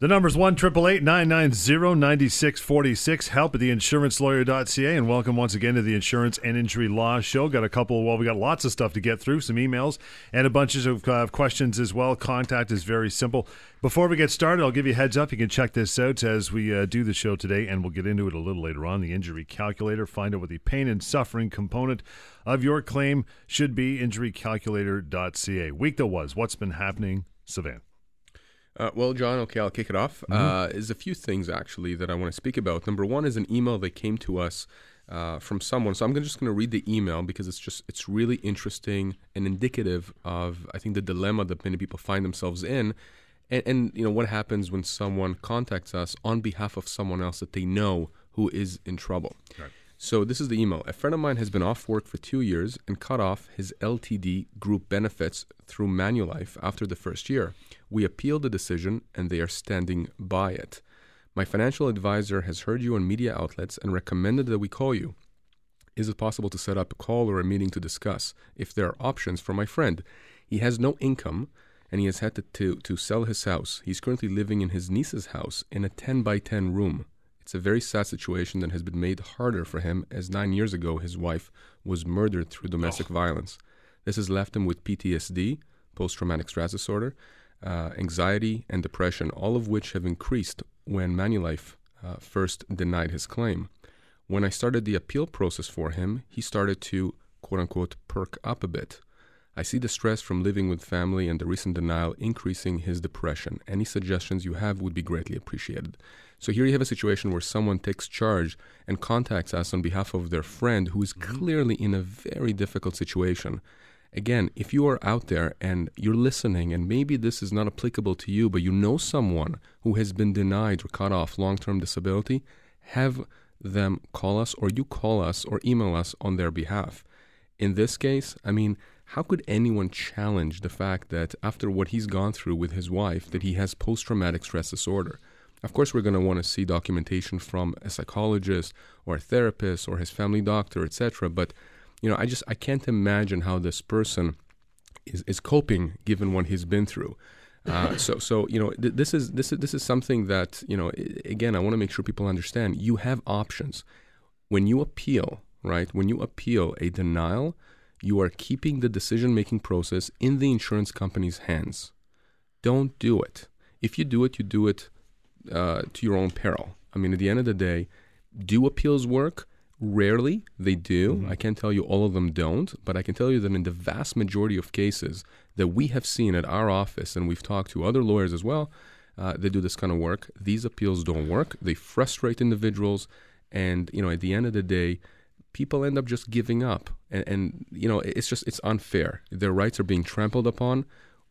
The number's 1-888-990-9646, help at theinsurancelawyer.ca, and welcome once again to the Insurance and Injury Law Show. Got a couple, well, we got lots of stuff to get through, some emails, and a bunch of questions as well. Contact is very simple. Before we get started, I'll give you a heads up. You can check this out as we do the show today, and we'll get into it a little later on. The Injury Calculator, find out what the pain and suffering component of your claim should be. InjuryCalculator.ca. Week that was, what's been happening, Savannah? Well, John, okay, I'll kick it off. There's a few things, actually, that I want to speak about. Number one is an email that came to us from someone. So I'm just going to read the email because it's really interesting and indicative of, I think, the dilemma that many people find themselves in. And you know, what happens when someone contacts us on behalf of someone else that they know who is in trouble. Right. So this is the email. A friend of mine has been off work for 2 years and cut off his LTD group benefits through Manulife after the first year. We appealed the decision and they are standing by it. My financial advisor has heard you on media outlets and recommended that we call you. Is it possible to set up a call or a meeting to discuss if there are options for my friend? He has no income and he has had to sell his house. He's currently living in his niece's house in a 10 by 10 room. It's a very sad situation that has been made harder for him as 9 years ago his wife was murdered through domestic violence. This has left him with PTSD, post-traumatic stress disorder, anxiety and depression, all of which have increased when Manulife first denied his claim. When I started the appeal process for him, he started to, quote-unquote, perk up a bit. I see the stress from living with family and the recent denial increasing his depression. Any suggestions you have would be greatly appreciated. So here you have a situation where someone takes charge and contacts us on behalf of their friend who is clearly in a very difficult situation. Again, if you are out there and you're listening and maybe this is not applicable to you, but you know someone who has been denied or cut off long-term disability, have them call us or you call us or email us on their behalf. In this case, I mean, how could anyone challenge the fact that after what he's gone through with his wife, that he has post-traumatic stress disorder? Of course, we're going to want to see documentation from a psychologist or a therapist or his family doctor, etc. But, you know, I can't imagine how this person is coping given what he's been through. You know, this is something that, you know, again, I want to make sure people understand. You have options. When you appeal, right, when you appeal a denial, you are keeping the decision-making process in the insurance company's hands. Don't do it. If you do it, you do it to your own peril. I mean, at the end of the day, do appeals work? Rarely they do. I can't tell you all of them don't, but I can tell you that in the vast majority of cases that we have seen at our office, and we've talked to other lawyers as well, they do this kind of work. These appeals don't work. They frustrate individuals. And, you know, at the end of the day, people end up just giving up. And you know, it's unfair. Their rights are being trampled upon.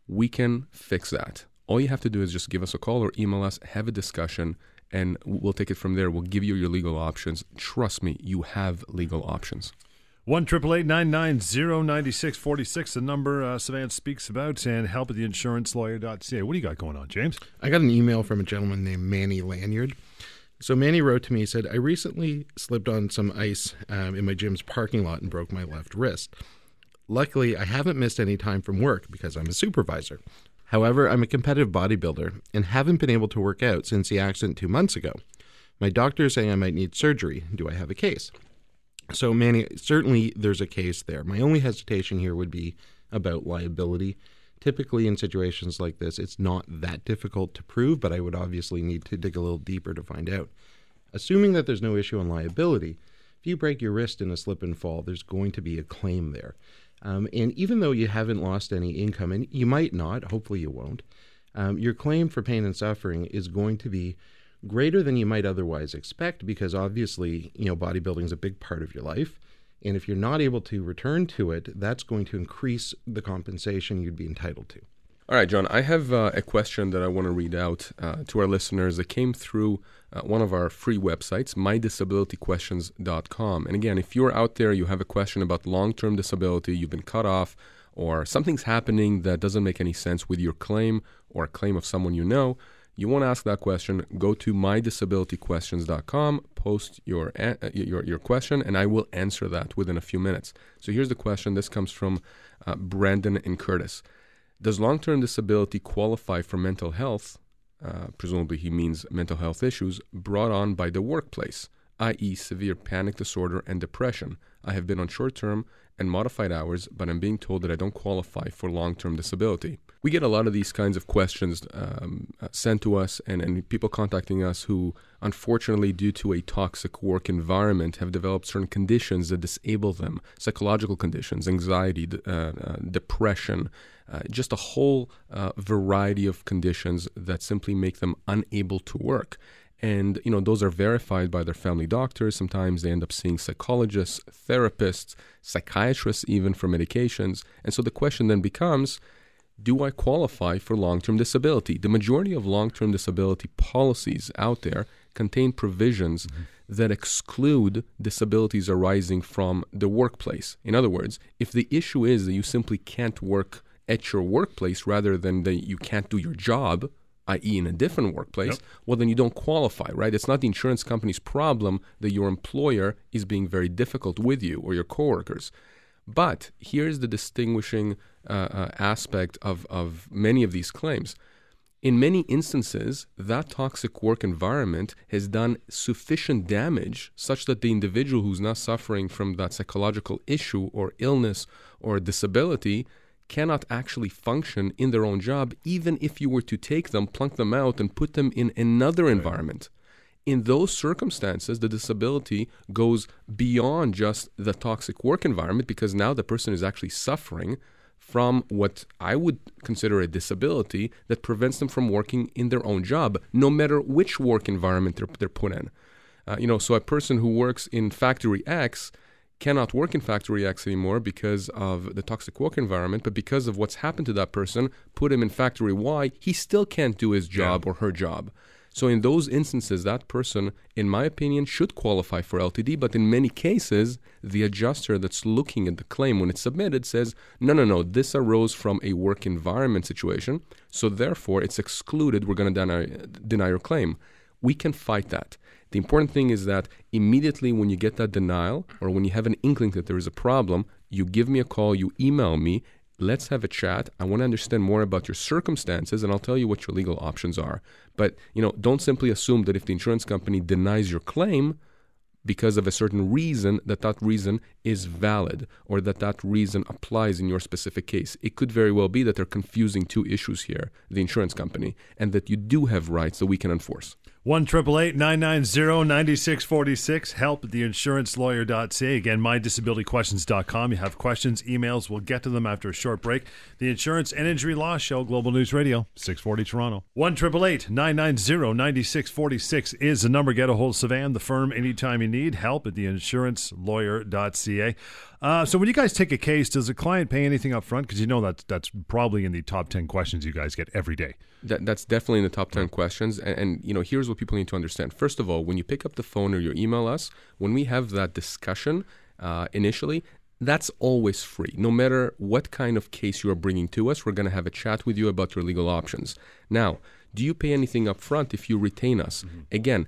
We can fix that. All you have to do is just give us a call or email us, have a discussion, and we'll take it from there. We'll give you your legal options. Trust me, you have legal options. 1-888-990-9646, the number Savannah speaks about, and help at theinsurancelawyer.ca. What do you got going on, James? I got an email from a gentleman named Manny Lanyard. So Manny wrote to me, he said, I recently slipped on some ice in my gym's parking lot and broke my left wrist. Luckily, I haven't missed any time from work because I'm a supervisor. However, I'm a competitive bodybuilder and haven't been able to work out since the accident 2 months ago. My doctor is saying I might need surgery. Do I have a case? So Manny, certainly there's a case there. My only hesitation here would be about liability. Typically in situations like this, it's not that difficult to prove, but I would obviously need to dig a little deeper to find out. Assuming that there's no issue on liability, if you break your wrist in a slip and fall, there's going to be a claim there. And even though you haven't lost any income, and you might not, hopefully you won't, your claim for pain and suffering is going to be greater than you might otherwise expect because obviously, you know, bodybuilding is a big part of your life. And if you're not able to return to it, that's going to increase the compensation you'd be entitled to. All right, John, I have a question that I want to read out to our listeners that came through one of our free websites, mydisabilityquestions.com. And again, if you're out there, you have a question about long-term disability, you've been cut off, or something's happening that doesn't make any sense with your claim or a claim of someone you know, you want to ask that question, go to mydisabilityquestions.com, post your question, and I will answer that within a few minutes. So here's the question. This comes from Brandon and Curtis. Does long-term disability qualify for mental health? presumably he means mental health issues, brought on by the workplace, i.e. severe panic disorder and depression. I have been on short-term and modified hours, but I'm being told that I don't qualify for long-term disability. We get a lot of these kinds of questions sent to us and people contacting us who, unfortunately, due to a toxic work environment, have developed certain conditions that disable them, psychological conditions, anxiety, depression, just a whole variety of conditions that simply make them unable to work. And, you know, those are verified by their family doctors. Sometimes they end up seeing psychologists, therapists, psychiatrists, even for medications. And so the question then becomes, do I qualify for long-term disability? The majority of long-term disability policies out there contain provisions mm-hmm. that exclude disabilities arising from the workplace. In other words, if the issue is that you simply can't work at your workplace rather than that you can't do your job, i.e. in a different workplace, yep. well, then you don't qualify, right? It's not the insurance company's problem that your employer is being very difficult with you or your coworkers. But here's the distinguishing aspect of many of these claims. In many instances, that toxic work environment has done sufficient damage such that the individual who's now suffering from that psychological issue or illness or disability cannot actually function in their own job, even if you were to take them, plunk them out, and put them in another right. environment. In those circumstances, the disability goes beyond just the toxic work environment because now the person is actually suffering from what I would consider a disability that prevents them from working in their own job, no matter which work environment they're put in. So a person who works in Factory X cannot work in Factory X anymore because of the toxic work environment, but because of what's happened to that person, put him in Factory Y, he still can't do his job or her job. So in those instances, that person, in my opinion, should qualify for LTD, but in many cases, the adjuster that's looking at the claim when it's submitted says, no, this arose from a work environment situation, so therefore it's excluded, we're going to deny your claim. We can fight that. The important thing is that immediately when you get that denial or when you have an inkling that there is a problem, you give me a call, you email me, let's have a chat. I want to understand more about your circumstances and I'll tell you what your legal options are. But, don't simply assume that if the insurance company denies your claim because of a certain reason, that reason is valid or that reason applies in your specific case. It could very well be that they're confusing two issues here, the insurance company, and that you do have rights that we can enforce. 1-888-990-9646, help at theinsurancelawyer.ca. Again, mydisabilityquestions.com. You have questions, emails. We'll get to them after a short break. The Insurance and Injury Law Show, Global News Radio, 640 Toronto. 1-888-990-9646 is the number. Get a hold of Savan, the firm, anytime you need. Help at theinsurancelawyer.ca. So when you guys take a case, does the client pay anything up front? Because that's probably in the top 10 questions you guys get every day. That's definitely in the top 10 questions. And here's what people need to understand. First of all, when you pick up the phone or you email us, when we have that discussion initially, that's always free. No matter what kind of case you are bringing to us, we're going to have a chat with you about your legal options. Now, do you pay anything up front if you retain us? Mm-hmm. Again,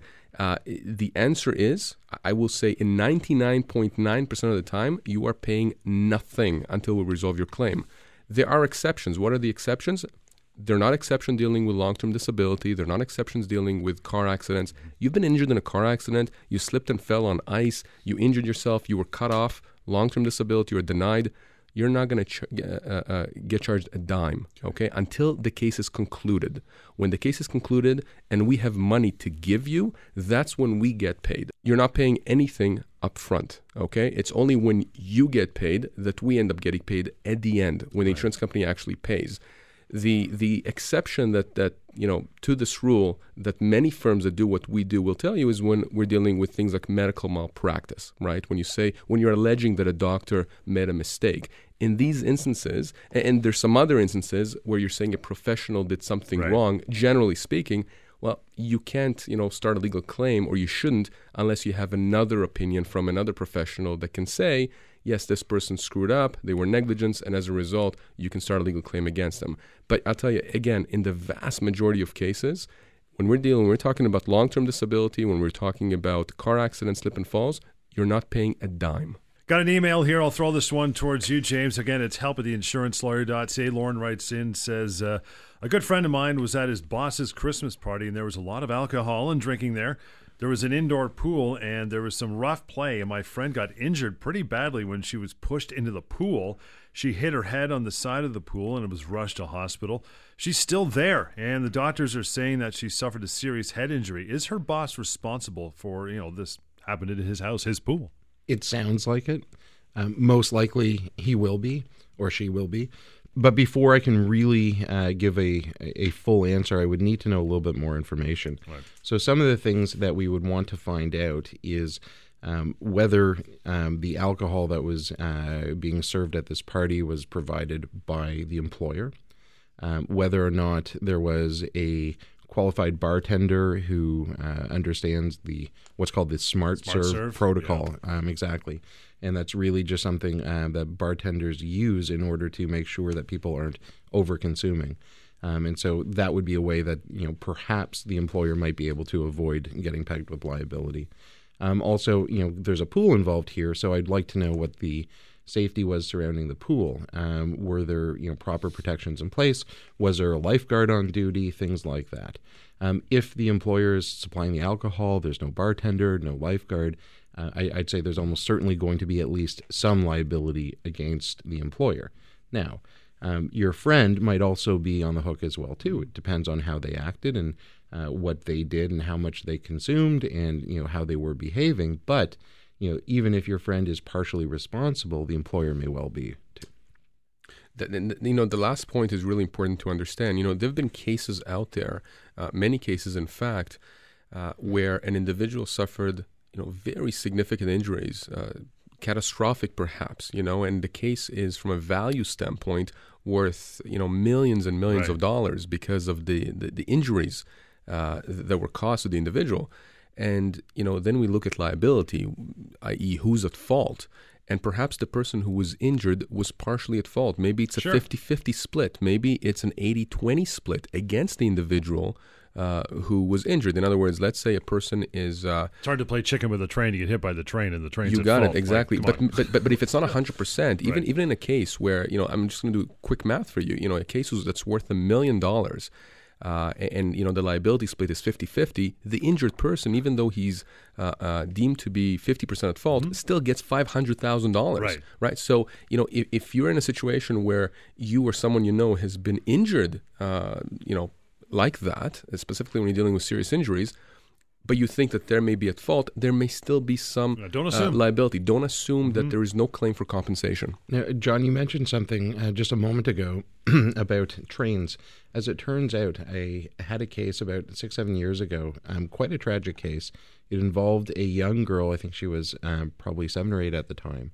the answer is, I will say in 99.9% of the time, you are paying nothing until we resolve your claim. There are exceptions. What are the exceptions? They're not exceptions dealing with long-term disability. They're not exceptions dealing with car accidents. You've been injured in a car accident. You slipped and fell on ice. You injured yourself. You were cut off. Long-term disability or denied. You're not going to get charged a dime, okay, until the case is concluded. When the case is concluded and we have money to give you, that's when we get paid. You're not paying anything up front, okay? It's only when you get paid that we end up getting paid at the end, when the insurance company actually pays. The exception that to this rule that many firms that do what we do will tell you is when we're dealing with things like medical malpractice, right? When you're alleging that a doctor made a mistake. In these instances, and there's some other instances where you're saying a professional did something right. wrong, generally speaking, well, you can't, start a legal claim, or you shouldn't, unless you have another opinion from another professional that can say, yes, this person screwed up, they were negligent, and as a result, you can start a legal claim against them. But I'll tell you, again, in the vast majority of cases, when we're talking about long-term disability, when we're talking about car accidents, slip and falls, you're not paying a dime. Got an email here. I'll throw this one towards you, James. Again, it's help@theinsurancelawyer.ca. Lauren writes in, says, a good friend of mine was at his boss's Christmas party, and there was a lot of alcohol and drinking there. There was an indoor pool, and there was some rough play, and my friend got injured pretty badly when she was pushed into the pool. She hit her head on the side of the pool, and it was rushed to hospital. She's still there, and the doctors are saying that she suffered a serious head injury. Is her boss responsible for, this happened at his house, his pool? It sounds like it. Most likely he will be, or she will be. But before I can really give a full answer, I would need to know a little bit more information. Right. So some of the things that we would want to find out is whether the alcohol that was being served at this party was provided by the employer, whether or not there was a qualified bartender who understands what's called the Smart Serve protocol. Yeah. Exactly. And that's really just something that bartenders use in order to make sure that people aren't over-consuming. And so that would be a way that, perhaps the employer might be able to avoid getting pegged with liability. Also, there's a pool involved here, so I'd like to know what the safety was surrounding the pool. Were there, proper protections in place? Was there a lifeguard on duty? Things like that. If the employer is supplying the alcohol, there's no bartender, no lifeguard, I'd say there's almost certainly going to be at least some liability against the employer. Now, your friend might also be on the hook as well, too. It depends on how they acted and what they did and how much they consumed and, how they were behaving. But, even if your friend is partially responsible, the employer may well be, too. The last point is really important to understand. There have been cases out there, many cases, in fact, where an individual suffered very significant injuries, catastrophic perhaps, and the case is from a value standpoint worth, millions and millions of dollars because of the injuries that were caused to the individual. And, then we look at liability, i.e. who's at fault. And perhaps the person who was injured was partially at fault. Maybe it's a 50-50 split. Maybe it's an 80-20 split against the individual who was injured. In other words, let's say a person is... it's hard to play chicken with a train. You get hit by the train and the train's at fault. You got it, exactly. Like, but if it's not 100%, even in a case where, I'm just going to do quick math for you, a case that's worth $1 million, and the liability split is 50-50, the injured person, even though he's deemed to be 50% at fault, still gets $500,000, right? So, if you're in a situation where you or someone has been injured, like that, specifically when you're dealing with serious injuries, but you think that there may be at fault, there may still be some liability. Don't assume that there is no claim for compensation. Now, John, you mentioned something just a moment ago about trains. As it turns out, I had a case about 6-7 years ago, quite a tragic case. It involved a young girl, I think she was probably 7 or 8 at the time,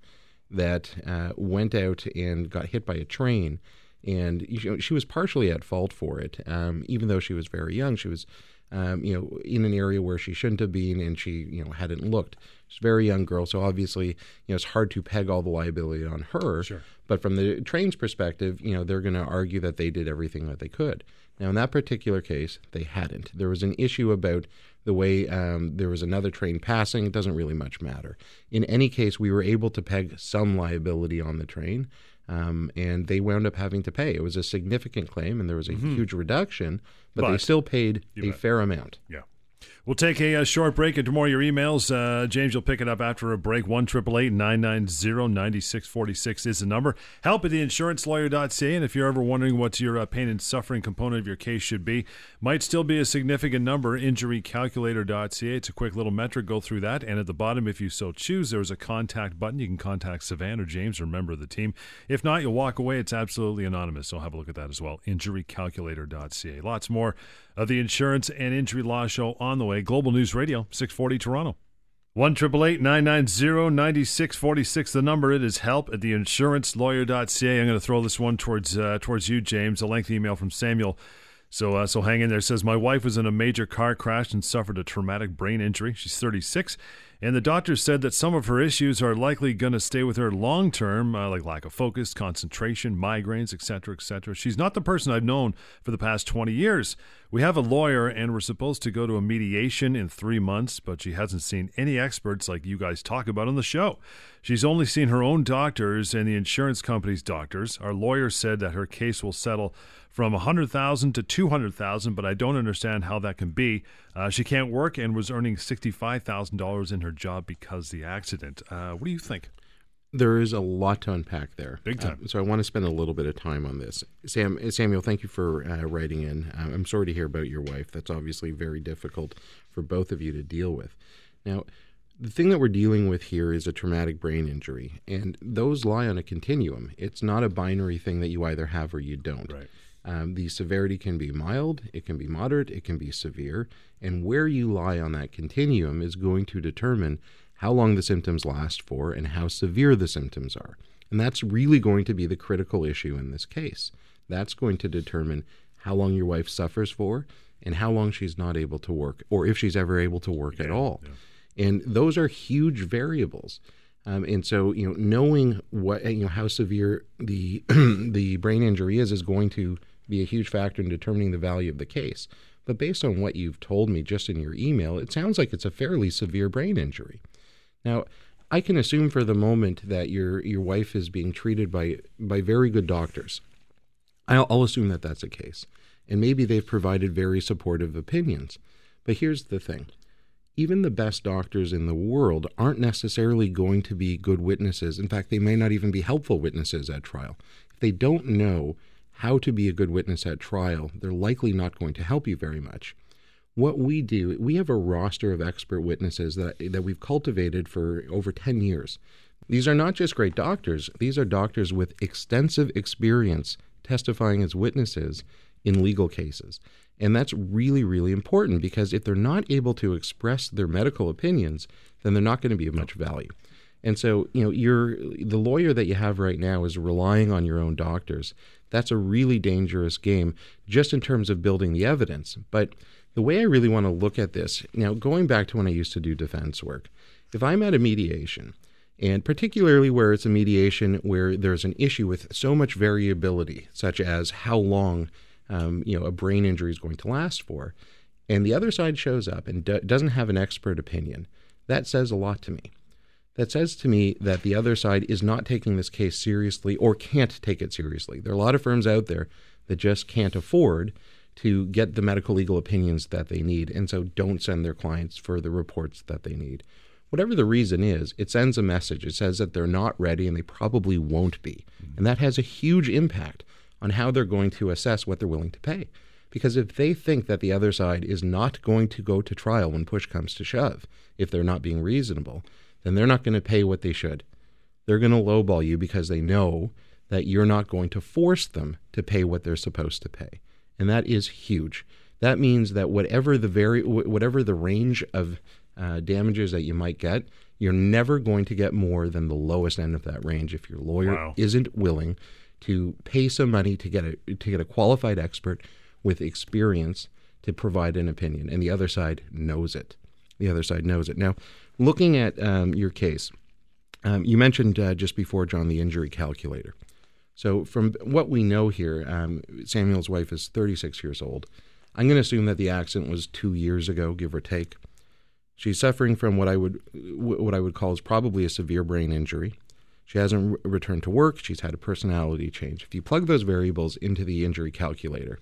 that went out and got hit by a train. And she was partially at fault for it, even though she was very young. She was... in an area where she shouldn't have been, and she, hadn't looked. She's a very young girl, so obviously, it's hard to peg all the liability on her. Sure. But from the train's perspective, they're going to argue that they did everything that they could. Now, in that particular case, they hadn't. There was an issue about the way there was another train passing. It doesn't really much matter. In any case, we were able to peg some liability on the train, and they wound up having to pay. It was a significant claim, and there was a huge reduction, but they still paid a fair amount. Yeah. We'll take a short break and more of your emails. James, you'll pick it up after a break. 1-888-990-9646 is the number. help@theinsurancelawyer.ca. And if you're ever wondering what your pain and suffering component of your case should be, might still be a significant number, InjuryCalculator.ca. It's a quick little metric. Go through that. And at the bottom, if you so choose, there's a contact button. You can contact Savannah or James or a member of the team. If not, you'll walk away. It's absolutely anonymous. So have a look at that as well. InjuryCalculator.ca. Lots more of the Insurance and Injury Law Show on the way. Global News Radio, 640 Toronto. 1-888-990-9646. The number, it is help@theinsurancelawyer.ca. I'm going to throw this one towards you, James. A lengthy email from Samuel. So hang in there. It says, my wife was in a major car crash and suffered a traumatic brain injury. She's 36. And the doctor said that some of her issues are likely going to stay with her long term, like lack of focus, concentration, migraines, etc., etc. She's not the person I've known for the past 20 years. We have a lawyer, and we're supposed to go to a mediation in 3 months, but she hasn't seen any experts like you guys talk about on the show. She's only seen her own doctors and the insurance company's doctors. Our lawyer said that her case will settle from $100,000 to $200,000, but I don't understand how that can be. She can't work and was earning $65,000 in her job because of the accident. What do you think? There is a lot to unpack there. Big time. So I want to spend a little bit of time on this. Samuel, thank you for writing in. I'm sorry to hear about your wife. That's obviously very difficult for both of you to deal with. Now, the thing that we're dealing with here is a traumatic brain injury, and those lie on a continuum. It's not a binary thing that you either have or you don't. Right. The severity can be mild, it can be moderate, it can be severe, and where you lie on that continuum is going to determine how long the symptoms last for and how severe the symptoms are. And that's really going to be the critical issue in this case. That's going to determine how long your wife suffers for and how long she's not able to work, or if she's ever able to work at all. Yeah. And those are huge variables. And so, knowing what, how severe the the brain injury is going to be a huge factor in determining the value of the case. But based on what you've told me just in your email, it sounds like it's a fairly severe brain injury. Now, I can assume for the moment that your wife is being treated by very good doctors. I'll assume that that's the case. And maybe they've provided very supportive opinions. But here's the thing. Even the best doctors in the world aren't necessarily going to be good witnesses. In fact, they may not even be helpful witnesses at trial. If they don't know how to be a good witness at trial, they're likely not going to help you very much. What we do, we have a roster of expert witnesses that we've cultivated for over 10 years. These are not just great doctors. These are doctors with extensive experience testifying as witnesses in legal cases. And that's really, really important, because if they're not able to express their medical opinions, then they're not going to be of much value. And so, the lawyer that you have right now is relying on your own doctors. That's a really dangerous game, just in terms of building the evidence. But the way I really want to look at this, now going back to when I used to do defense work, if I'm at a mediation, and particularly where it's a mediation where there's an issue with so much variability, such as how long a brain injury is going to last for, and the other side shows up and doesn't have an expert opinion, that says a lot to me. That says to me that the other side is not taking this case seriously or can't take it seriously. There are a lot of firms out there that just can't afford to get the medical legal opinions that they need, and so don't send their clients for the reports that they need. Whatever the reason is, it sends a message. It says that they're not ready and they probably won't be. And that has a huge impact on how they're going to assess what they're willing to pay. Because if they think that the other side is not going to go to trial when push comes to shove, if they're not being reasonable, then they're not going to pay what they should. They're going to lowball you because they know that you're not going to force them to pay what they're supposed to pay. And that is huge. That means that whatever the range of damages that you might get, you're never going to get more than the lowest end of that range if your lawyer isn't willing to pay some money to get a qualified expert with experience to provide an opinion. And the other side knows it. Now, looking at your case, you mentioned just before, John, the injury calculator. So from what we know here, Samuel's wife is 36 years old. I'm going to assume that the accident was 2 years ago, give or take. She's suffering from what I would call is probably a severe brain injury. She hasn't returned to work. She's had a personality change. If you plug those variables into the injury calculator,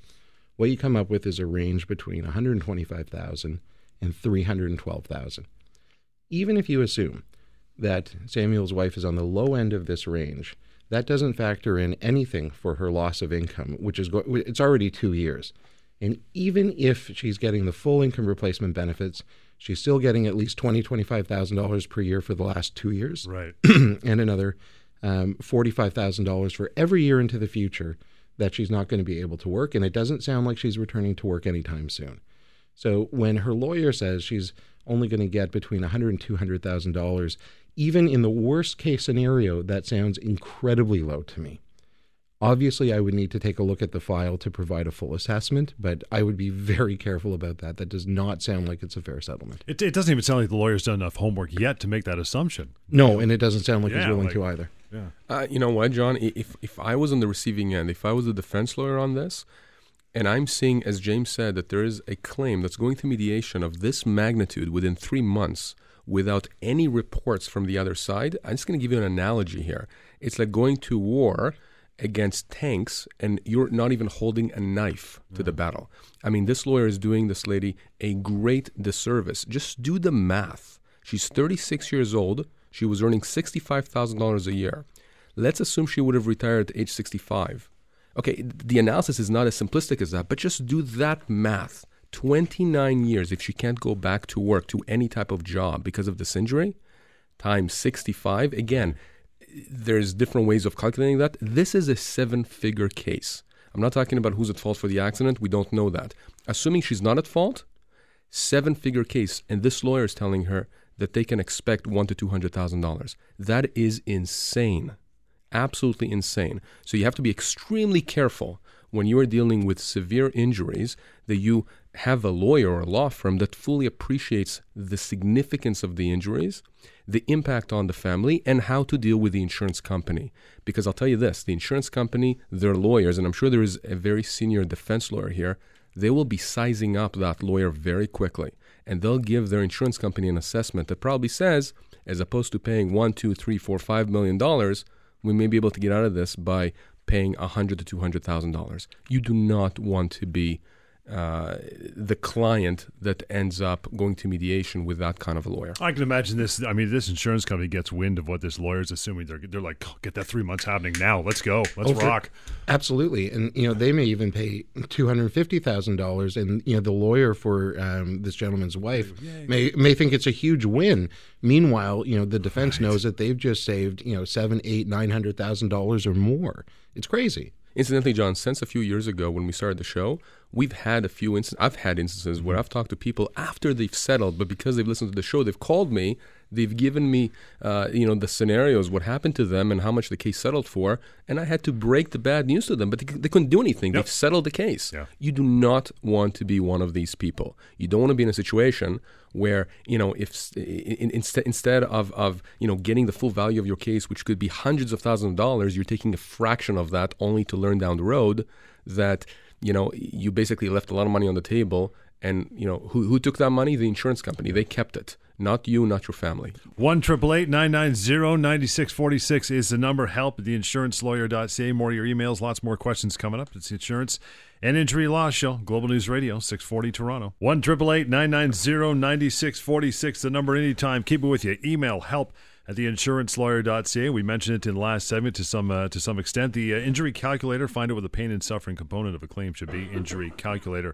what you come up with is a range between $125,000 and $312,000. Even if you assume that Samuel's wife is on the low end of this range, that doesn't factor in anything for her loss of income, which is it's already 2 years. And even if she's getting the full income replacement benefits, she's still getting at least $20,000, $25,000 per year for the last 2 years. Right. And another $45,000 for every year into the future that she's not going to be able to work. And it doesn't sound like she's returning to work anytime soon. So when her lawyer says she's only going to get between $100,000 and $200,000, even in the worst case scenario, that sounds incredibly low to me. Obviously, I would need to take a look at the file to provide a full assessment, but I would be very careful about that. That does not sound like it's a fair settlement. It doesn't even sound like the lawyer's done enough homework yet to make that assumption. No, and it doesn't sound like he's willing to either. Yeah. You know what, John? If I was on the receiving end, if I was the defense lawyer on this, and I'm seeing, as James said, that there is a claim that's going to mediation of this magnitude within 3 months without any reports from the other side, I'm just going to give you an analogy here. It's like going to war against tanks, and you're not even holding a knife to the battle. I mean, this lawyer is doing this lady a great disservice. Just do the math. She's 36 years old. She was earning $65,000 a year. Let's assume she would have retired at age 65. Okay, the analysis is not as simplistic as that, but just do that math. 29 years, if she can't go back to work to any type of job because of this injury, times 65, again, there's different ways of calculating that. This is a seven-figure case. I'm not talking about who's at fault for the accident. We don't know that. Assuming she's not at fault, seven-figure case, and this lawyer is telling her that they can expect $100,000 to $200,000. That is insane, absolutely insane. So you have to be extremely careful when you are dealing with severe injuries that you have a lawyer or a law firm that fully appreciates the significance of the injuries, the impact on the family, and how to deal with the insurance company. Because I'll tell you this, the insurance company, their lawyers, and I'm sure there is a very senior defense lawyer here, they will be sizing up that lawyer very quickly. And they'll give their insurance company an assessment that probably says, as opposed to paying $1, $2, $3, $4, $5 million, we may be able to get out of this by paying $100,000 to $200,000. You do not want to be the client that ends up going to mediation with that kind of a lawyer. I can imagine this. I mean, this insurance company gets wind of what this lawyer is assuming. They're like, oh, get that 3 months happening now. Let's go. Let's rock. Absolutely. And, you know, they may even pay $250,000. And, you know, the lawyer for this gentleman's wife may think it's a huge win. Meanwhile, you know, the defense knows that they've just saved, you know, $700,000, $800,000, $900,000 or more. It's crazy. Incidentally, John, since a few years ago when we started the show, we've had a few instances. I've had instances where I've talked to people after they've settled, but because they've listened to the show, they've called me, they've given me, you know, the scenarios, what happened to them and how much the case settled for, and I had to break the bad news to them, but they couldn't do anything. Yep. They've settled the case. Yeah. You do not want to be one of these people. You don't want to be in a situation where, you know, if instead of you know, getting the full value of your case, which could be hundreds of thousands of dollars, you're taking a fraction of that only to learn down the road that, you know, you basically left a lot of money on the table. And, you know, who took that money? The insurance company. They kept it. Not you, not your family. 1-888-990-9646 is the number. Help at theinsurancelawyer.ca. More of your emails. Lots more questions coming up. It's the Insurance and Injury Law Show. Global News Radio, 640 Toronto. 1-888-990-9646. The number anytime. Keep it with you. Email help at theinsurancelawyer.ca. We mentioned it in the last segment to some extent. The injury calculator. Find out what the pain and suffering component of a claim should be. InjuryCalculator.ca.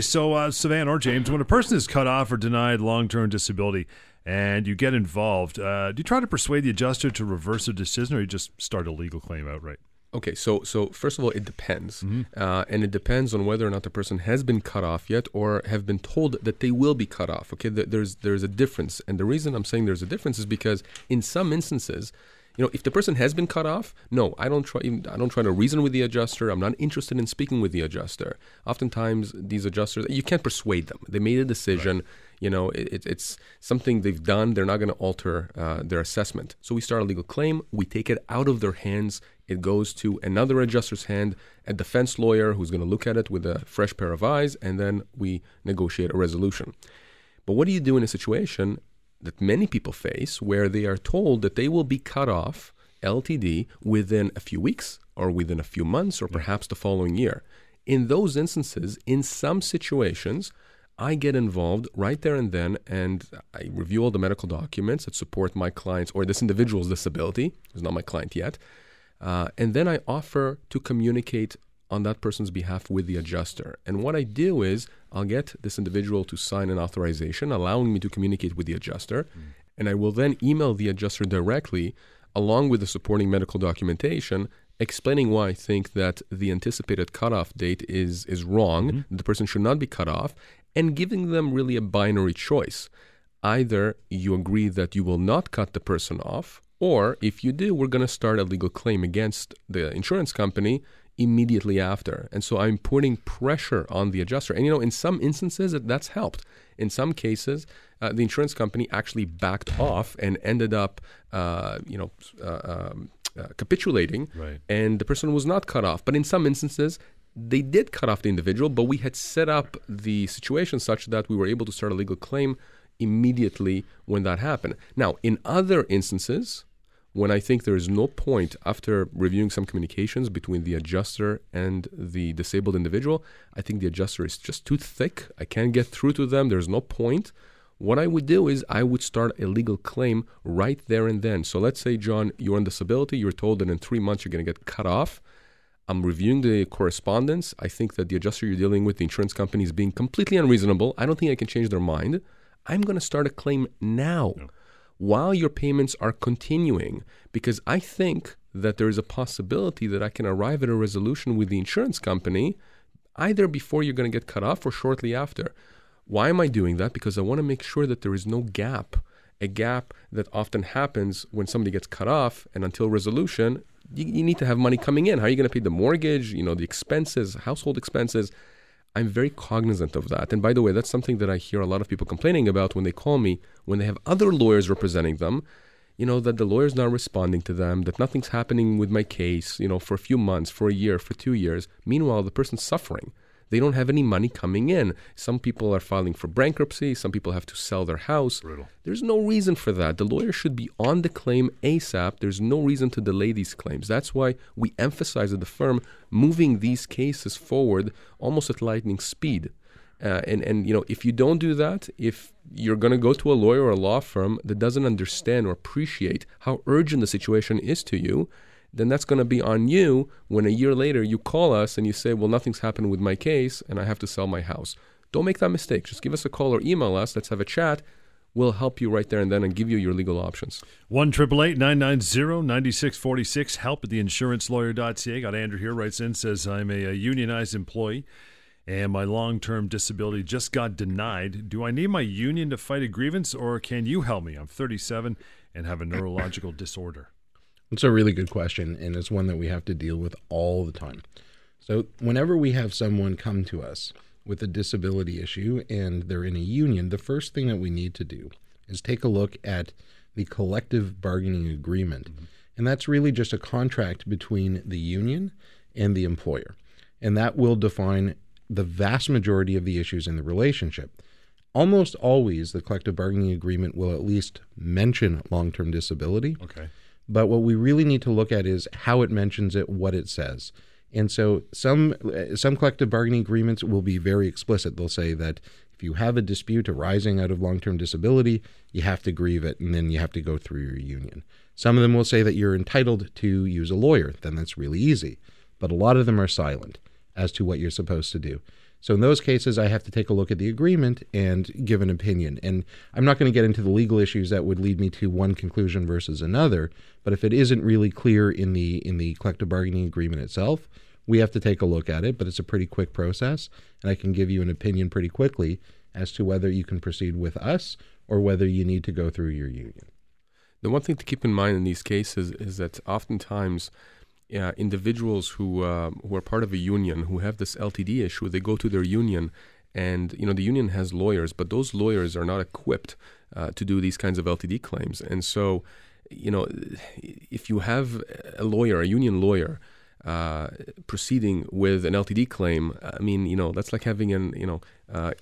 So, Savannah or James, when a person is cut off or denied long-term disability and you get involved, do you try to persuade the adjuster to reverse a decision, or you just start a legal claim outright? Okay, so first of all, it depends. Mm-hmm. And it depends on whether or not the person has been cut off yet or have been told that they will be cut off. Okay, there's a difference. And the reason I'm saying there's a difference is because in some instances, you know, if the person has been cut off, no, I don't try to reason with the adjuster. I'm not interested in speaking with the adjuster. Oftentimes, these adjusters, you can't persuade them. They made a decision. Right. You know, it's something they've done. They're not going to alter their assessment. So we start a legal claim. We take it out of their hands. It goes to another adjuster's hand, a defense lawyer who's going to look at it with a fresh pair of eyes, and then we negotiate a resolution. But what do you do in a situation that many people face where they are told that they will be cut off LTD within a few weeks or within a few months or perhaps the following year? In those instances, in some situations, I get involved right there and then, and I review all the medical documents that support my client's or this individual's disability. It's not my client yet. And then I offer to communicate on that person's behalf with the adjuster. And what I do is I'll get this individual to sign an authorization allowing me to communicate with the adjuster, and I will then email the adjuster directly along with the supporting medical documentation explaining why I think that the anticipated cutoff date is wrong, the person should not be cut off, and giving them really a binary choice. Either you agree that you will not cut the person off Or if you do, we're going to start a legal claim against the insurance company immediately after. And so I'm putting pressure on the adjuster. And, you know, in some instances, that's helped. In some cases, the insurance company actually backed off and ended up, capitulating. Right. And the person was not cut off. But in some instances, they did cut off the individual, but we had set up the situation such that we were able to start a legal claim immediately when that happened. Now, in other instances, when I think there is no point after reviewing some communications between the adjuster and the disabled individual, I think the adjuster is just too thick. I can't get through to them. There's no point. What I would do is I would start a legal claim right there and then. So let's say, John, you're on disability. You're told that in 3 months you're going to get cut off. I'm reviewing the correspondence. I think that the adjuster you're dealing with, the insurance company, is being completely unreasonable. I don't think I can change their mind. I'm going to start a claim now while your payments are continuing, because I think that there is a possibility that I can arrive at a resolution with the insurance company either before you're going to get cut off or shortly after. Why am I doing that? Because I want to make sure that there is no gap, a gap that often happens when somebody gets cut off and until resolution, you need to have money coming in. How are you going to pay the mortgage, you know, the expenses, household expenses? I'm very cognizant of that. And by the way, that's something that I hear a lot of people complaining about when they call me, when they have other lawyers representing them, you know, that the lawyer's not responding to them, that nothing's happening with my case, you know, for a few months, for a year, for 2 years. Meanwhile, the person's suffering. They don't have any money coming in. Some people are filing for bankruptcy. Some people have to sell their house. Brutal. There's no reason for that. The lawyer should be on the claim ASAP. There's no reason to delay these claims. That's why we emphasize at the firm moving these cases forward almost at lightning speed. And you know, if you don't do that, if you're going to go to a lawyer or a law firm that doesn't understand or appreciate how urgent the situation is to you, then that's going to be on you when a year later you call us and you say, well, nothing's happened with my case and I have to sell my house. Don't make that mistake. Just give us a call or email us. Let's have a chat. We'll help you right there and then and give you your legal options. 1-888-990-9646, help at theinsurancelawyer.ca. Got Andrew here, writes in, says, I'm a unionized employee and my long-term disability just got denied. Do I need my union to fight a grievance or can you help me? I'm 37 and have a neurological disorder. It's a really good question, and it's one that we have to deal with all the time. So whenever we have someone come to us with a disability issue and they're in a union, the first thing that we need to do is take a look at the collective bargaining agreement. Mm-hmm. And that's really just a contract between the union and the employer. And that will define the vast majority of the issues in the relationship. Almost always the collective bargaining agreement will at least mention long-term disability. Okay. But what we really need to look at is how it mentions it, what it says. And so some collective bargaining agreements will be very explicit. They'll say that if you have a dispute arising out of long-term disability, you have to grieve it, and then you have to go through your union. Some of them will say that you're entitled to use a lawyer. Then that's really easy. But a lot of them are silent as to what you're supposed to do. So in those cases, I have to take a look at the agreement and give an opinion. And I'm not going to get into the legal issues that would lead me to one conclusion versus another. But if it isn't really clear in the collective bargaining agreement itself, we have to take a look at it. But it's a pretty quick process, and I can give you an opinion pretty quickly as to whether you can proceed with us or whether you need to go through your union. The one thing to keep in mind in these cases is that oftentimes individuals who are part of a union, who have this LTD issue, they go to their union and, you know, the union has lawyers, but those lawyers are not equipped to do these kinds of LTD claims. And so, you know, if you have a lawyer, a union lawyer, proceeding with an LTD claim, I mean, you know, that's like having an, you know,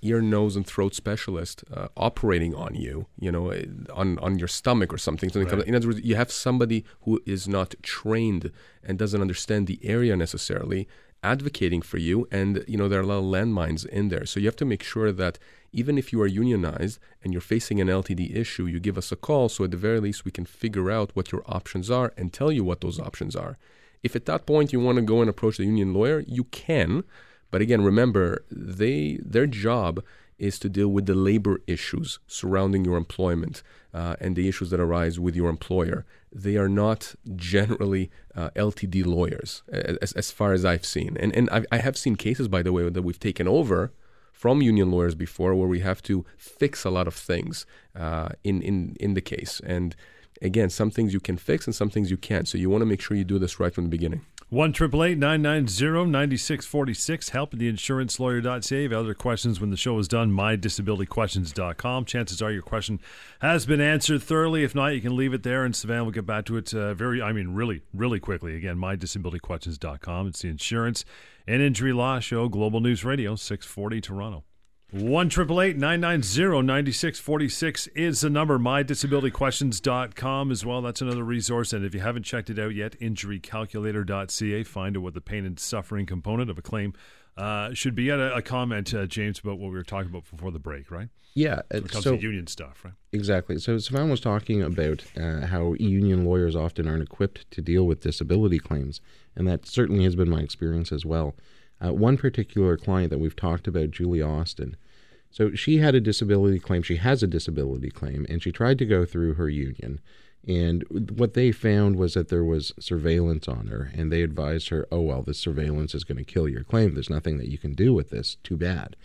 ear, nose, and throat specialist operating on you, you know, on your stomach or something. Right. In other words, you have somebody who is not trained and doesn't understand the area necessarily advocating for you, and, you know, there are a lot of landmines in there. So you have to make sure that even if you are unionized and you're facing an LTD issue, you give us a call so at the very least we can figure out what your options are and tell you what those options are. If at that point you want to go and approach the union lawyer, you can. But again, remember, their job is to deal with the labor issues surrounding your employment and the issues that arise with your employer. They are not generally LTD lawyers, as far as I've seen. And I have seen cases, by the way, that we've taken over from union lawyers before where we have to fix a lot of things in the case. And again, some things you can fix and some things you can't. So you want to make sure you do this right from the beginning. 1-888-990-9646. Help at theinsurancelawyer.ca. If you have other questions when the show is done, mydisabilityquestions.com. Chances are your question has been answered thoroughly. If not, you can leave it there, and Savannah will get back to it really quickly. Again, mydisabilityquestions.com. It's the Insurance and Injury Law Show, Global News Radio, 640 Toronto. 1-888-990-9646 is the number. MyDisabilityQuestions.com as well. That's another resource. And if you haven't checked it out yet, InjuryCalculator.ca. Find out what the pain and suffering component of a claim should be. At a comment, James, about what we were talking about before the break, right? Yeah. When it comes to union stuff, right? Exactly. So Savannah was talking about how union lawyers often aren't equipped to deal with disability claims. And that certainly has been my experience as well. One particular client that we've talked about, Julie Austin. So she had a disability claim. She has a disability claim, and she tried to go through her union. And what they found was that there was surveillance on her, and they advised her, oh, well, this surveillance is going to kill your claim. There's nothing that you can do with this. Too bad.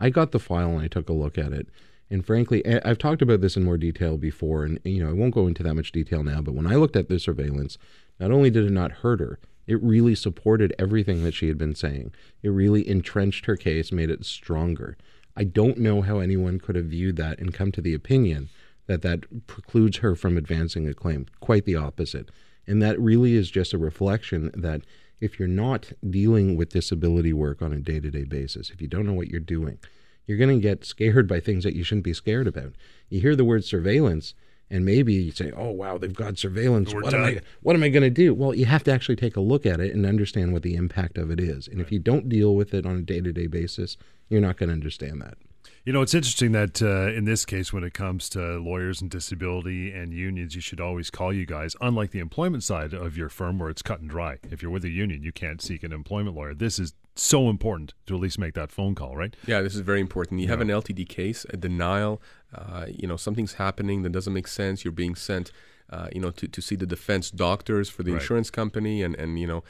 I got the file, and I took a look at it. And frankly, I've talked about this in more detail before, and you know, I won't go into that much detail now, but when I looked at the surveillance, not only did it not hurt her, it really supported everything that she had been saying. It really entrenched her case, made it stronger. I don't know how anyone could have viewed that and come to the opinion that that precludes her from advancing a claim. Quite the opposite. And that really is just a reflection that if you're not dealing with disability work on a day-to-day basis, if you don't know what you're doing, you're going to get scared by things that you shouldn't be scared about. You hear the word surveillance, and maybe you say, oh, wow, they've got surveillance. What am I going to do? Well, you have to actually take a look at it and understand what the impact of it is. And right. If you don't deal with it on a day-to-day basis, you're not going to understand that. You know, it's interesting that in this case, when it comes to lawyers and disability and unions, you should always call you guys, unlike the employment side of your firm where it's cut and dry. If you're with a union, you can't seek an employment lawyer. This is so important to at least make that phone call, right? Yeah, this is very important. You have an LTD case, a denial, something's happening that doesn't make sense. You're being sent, to see the defense doctors for the insurance company, and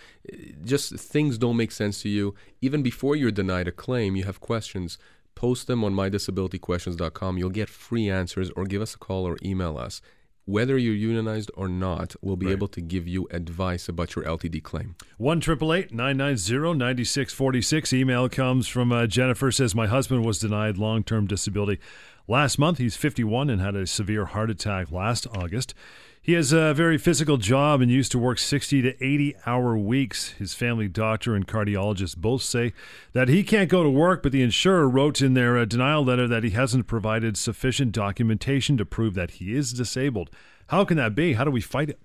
just things don't make sense to you. Even before you're denied a claim, you have questions. Post them on mydisabilityquestions.com. You'll get free answers, or give us a call or email us. Whether you're unionized or not, we'll be able to give you advice about your LTD claim. 1-888-990-9646. Email comes from Jennifer. Says, my husband was denied long-term disability last month. He's 51 and had a severe heart attack last August. He has a very physical job and used to work 60 to 80-hour weeks. His family doctor and cardiologist both say that he can't go to work, but the insurer wrote in their denial letter that he hasn't provided sufficient documentation to prove that he is disabled. How can that be? How do we fight it?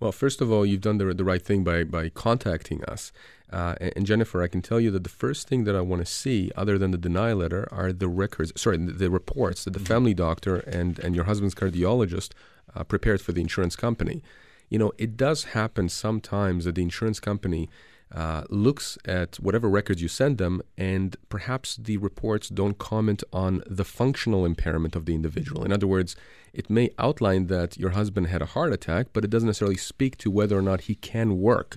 Well, first of all, you've done the right thing by contacting us. And Jennifer, I can tell you that the first thing that I want to see, other than the denial letter, are the reports that the family doctor and your husband's cardiologist prepared for the insurance company. You know, it does happen sometimes that the insurance company looks at whatever records you send them, and perhaps the reports don't comment on the functional impairment of the individual. In other words, it may outline that your husband had a heart attack, but it doesn't necessarily speak to whether or not he can work,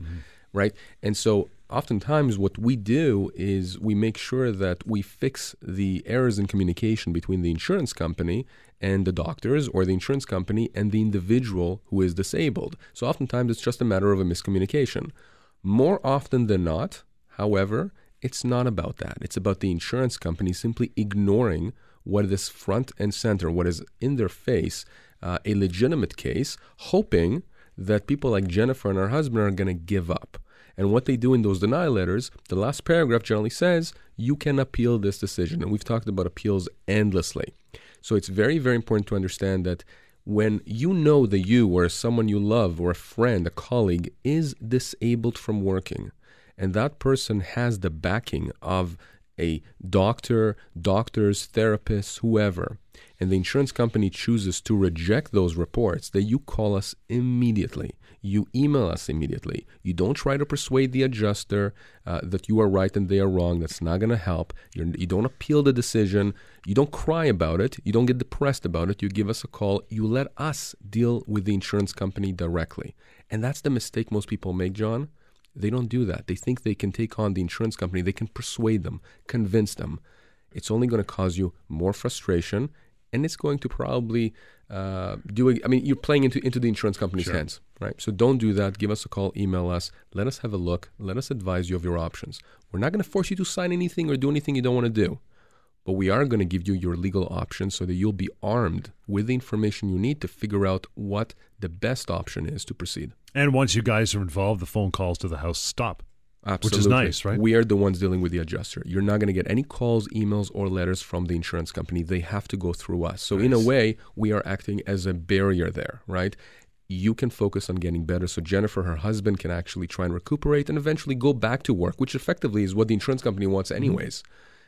right? And so oftentimes what we do is we make sure that we fix the errors in communication between the insurance company and the doctors, or the insurance company and the individual who is disabled. So oftentimes it's just a matter of a miscommunication. More often than not, however, it's not about that. It's about the insurance company simply ignoring what is front and center, what is in their face, a legitimate case, hoping that people like Jennifer and her husband are going to give up. And what they do in those denial letters, the last paragraph generally says, you can appeal this decision. And we've talked about appeals endlessly. So it's very, very important to understand that when you know that you or someone you love or a friend, a colleague, is disabled from working, and that person has the backing of a doctor, doctors, therapists, whoever, and the insurance company chooses to reject those reports, then you call us immediately. You email us immediately. You don't try to persuade the adjuster that you are right and they are wrong. That's not going to help. You don't appeal the decision. You don't cry about it. You don't get depressed about it. You give us a call. You let us deal with the insurance company directly. And that's the mistake most people make, John. They don't do that. They think they can take on the insurance company. They can persuade them, convince them. It's only going to cause you more frustration and it's going to probably you're playing into the insurance company's hands, right? So don't do that. Give us a call, email us, let us have a look, let us advise you of your options. We're not going to force you to sign anything or do anything you don't want to do, but we are going to give you your legal options so that you'll be armed with the information you need to figure out what the best option is to proceed. And once you guys are involved, the phone calls to the house stop. Absolutely. Which is nice, right? We are the ones dealing with the adjuster. You're not going to get any calls, emails, or letters from the insurance company. They have to go through us. So in a way, we are acting as a barrier there, right? You can focus on getting better. So Jennifer, her husband, can actually try and recuperate and eventually go back to work, which effectively is what the insurance company wants anyways,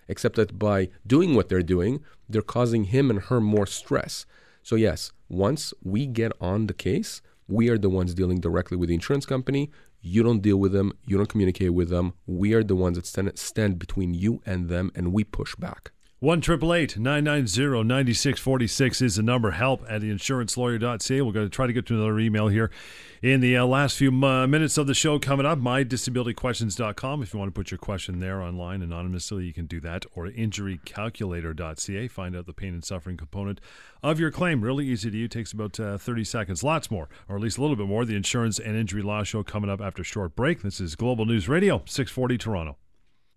except that by doing what they're doing, they're causing him and her more stress. So yes, once we get on the case, we are the ones dealing directly with the insurance company. You don't deal with them. You don't communicate with them. We are the ones that stand between you and them, and we push back. 1-888-990-9646 is the number. Help at theinsurancelawyer.ca. We're going to try to get to another email here in the last few minutes of the show coming up. Mydisabilityquestions.com. If you want to put your question there online anonymously, you can do that. Or InjuryCalculator.ca. Find out the pain and suffering component of your claim. Really easy to you. Takes about 30 seconds. Lots more, or at least a little bit more. The Insurance and Injury Law Show coming up after a short break. This is Global News Radio, 640 Toronto.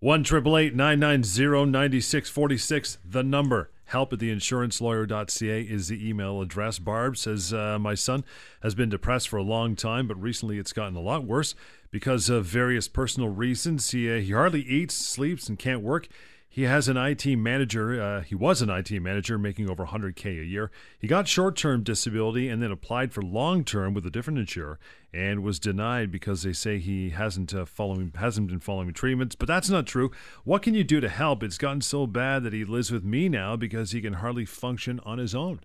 1-888-990-9646, the number. Help at theinsurancelawyer.ca is the email address. Barb says, my son has been depressed for a long time, but recently it's gotten a lot worse because of various personal reasons. He hardly eats, sleeps, and can't work. He has an IT manager. He was an IT manager making over $100K a year. He got short-term disability and then applied for long-term with a different insurer and was denied because they say he hasn't been following treatments. But that's not true. What can you do to help? It's gotten so bad that he lives with me now because he can hardly function on his own.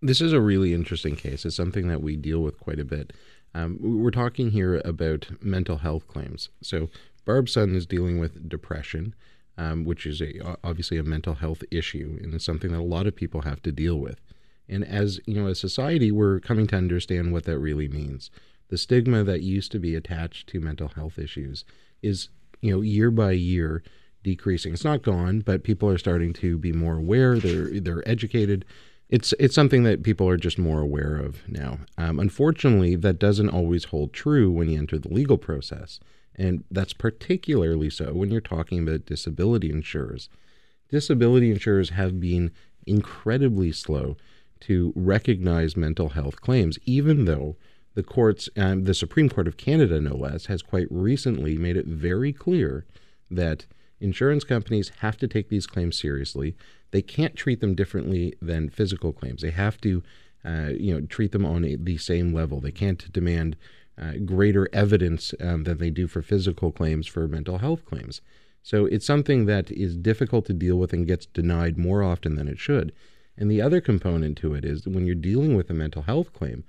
This is a really interesting case. It's something that we deal with quite a bit. We're talking here about mental health claims. So Barb's son is dealing with depression, which is obviously a mental health issue, and it's something that a lot of people have to deal with. And as you know, as society, we're coming to understand what that really means. The stigma that used to be attached to mental health issues is, year by year decreasing. It's not gone, but people are starting to be more aware. They're educated. It's something that people are just more aware of now. Unfortunately, that doesn't always hold true when you enter the legal process. And that's particularly so when you're talking about disability insurers. Disability insurers have been incredibly slow to recognize mental health claims, even though the courts, the Supreme Court of Canada, no less, has quite recently made it very clear that insurance companies have to take these claims seriously. They can't treat them differently than physical claims. They have to, treat them on the same level. They can't demand greater evidence than they do for physical claims for mental health claims. So it's something that is difficult to deal with and gets denied more often than it should. And the other component to it is that when you're dealing with a mental health claim,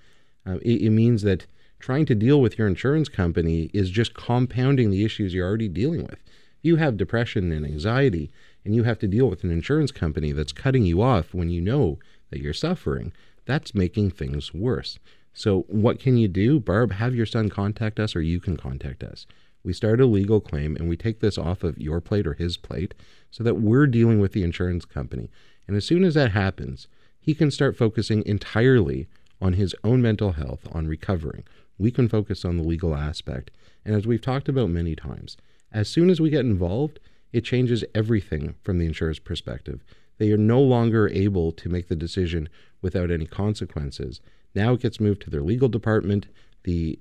it means that trying to deal with your insurance company is just compounding the issues you're already dealing with. You have depression and anxiety, and you have to deal with an insurance company that's cutting you off when you know that you're suffering. That's making things worse. So what can you do? Barb, have your son contact us, or you can contact us. We start a legal claim, and we take this off of your plate or his plate so that we're dealing with the insurance company. And as soon as that happens, he can start focusing entirely on his own mental health, on recovering. We can focus on the legal aspect. And as we've talked about many times, as soon as we get involved, it changes everything from the insurer's perspective. They are no longer able to make the decision without any consequences. Now it gets moved to their legal department. The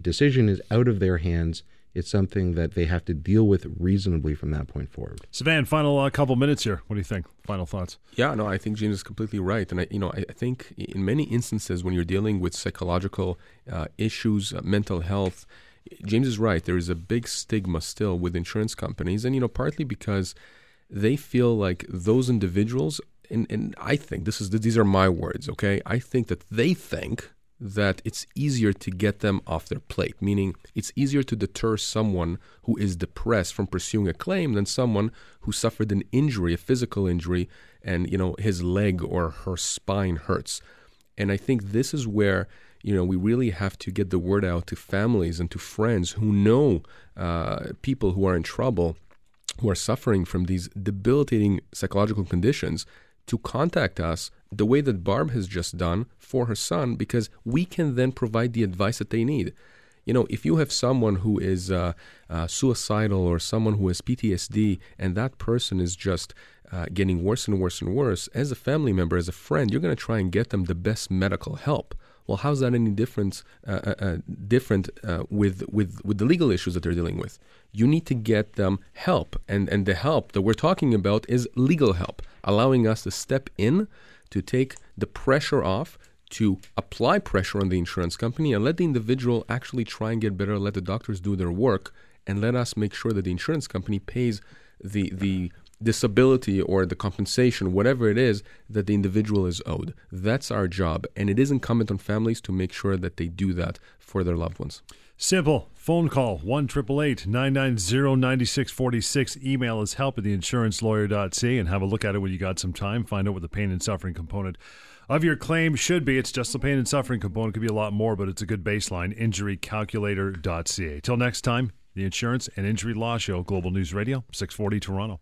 decision is out of their hands. It's something that they have to deal with reasonably from that point forward. Savan, final couple minutes here. What do you think? Final thoughts? Yeah, no, I think James is completely right. And I think in many instances when you're dealing with psychological issues, mental health, James is right. There is a big stigma still with insurance companies. And, partly because they feel like those individuals, and I think these are my words, okay? I think that they think that it's easier to get them off their plate, meaning it's easier to deter someone who is depressed from pursuing a claim than someone who suffered an injury, a physical injury, and, his leg or her spine hurts. And I think this is where we really have to get the word out to families and to friends who know people who are in trouble, who are suffering from these debilitating psychological conditions, to contact us, the way that Barb has just done for her son, because we can then provide the advice that they need. You know, if you have someone who is suicidal or someone who has PTSD, and that person is just getting worse and worse and worse, as a family member, as a friend, you're going to try and get them the best medical help. Well, how's that any different with the legal issues that they're dealing with? You need to get them help, and the help that we're talking about is legal help, allowing us to step in to take the pressure off, to apply pressure on the insurance company and let the individual actually try and get better, let the doctors do their work, and let us make sure that the insurance company pays the disability or the compensation, whatever it is, that the individual is owed. That's our job, and it is incumbent on families to make sure that they do that for their loved ones. Simple. Phone call, 1-888-990-9646. Email is help@theinsurancelawyer.ca, and have a look at it when you got some time. Find out what the pain and suffering component of your claim should be. It's just the pain and suffering component. Could be a lot more, but it's a good baseline. InjuryCalculator.ca. Till next time, the Insurance and Injury Law Show, Global News Radio, 640 Toronto.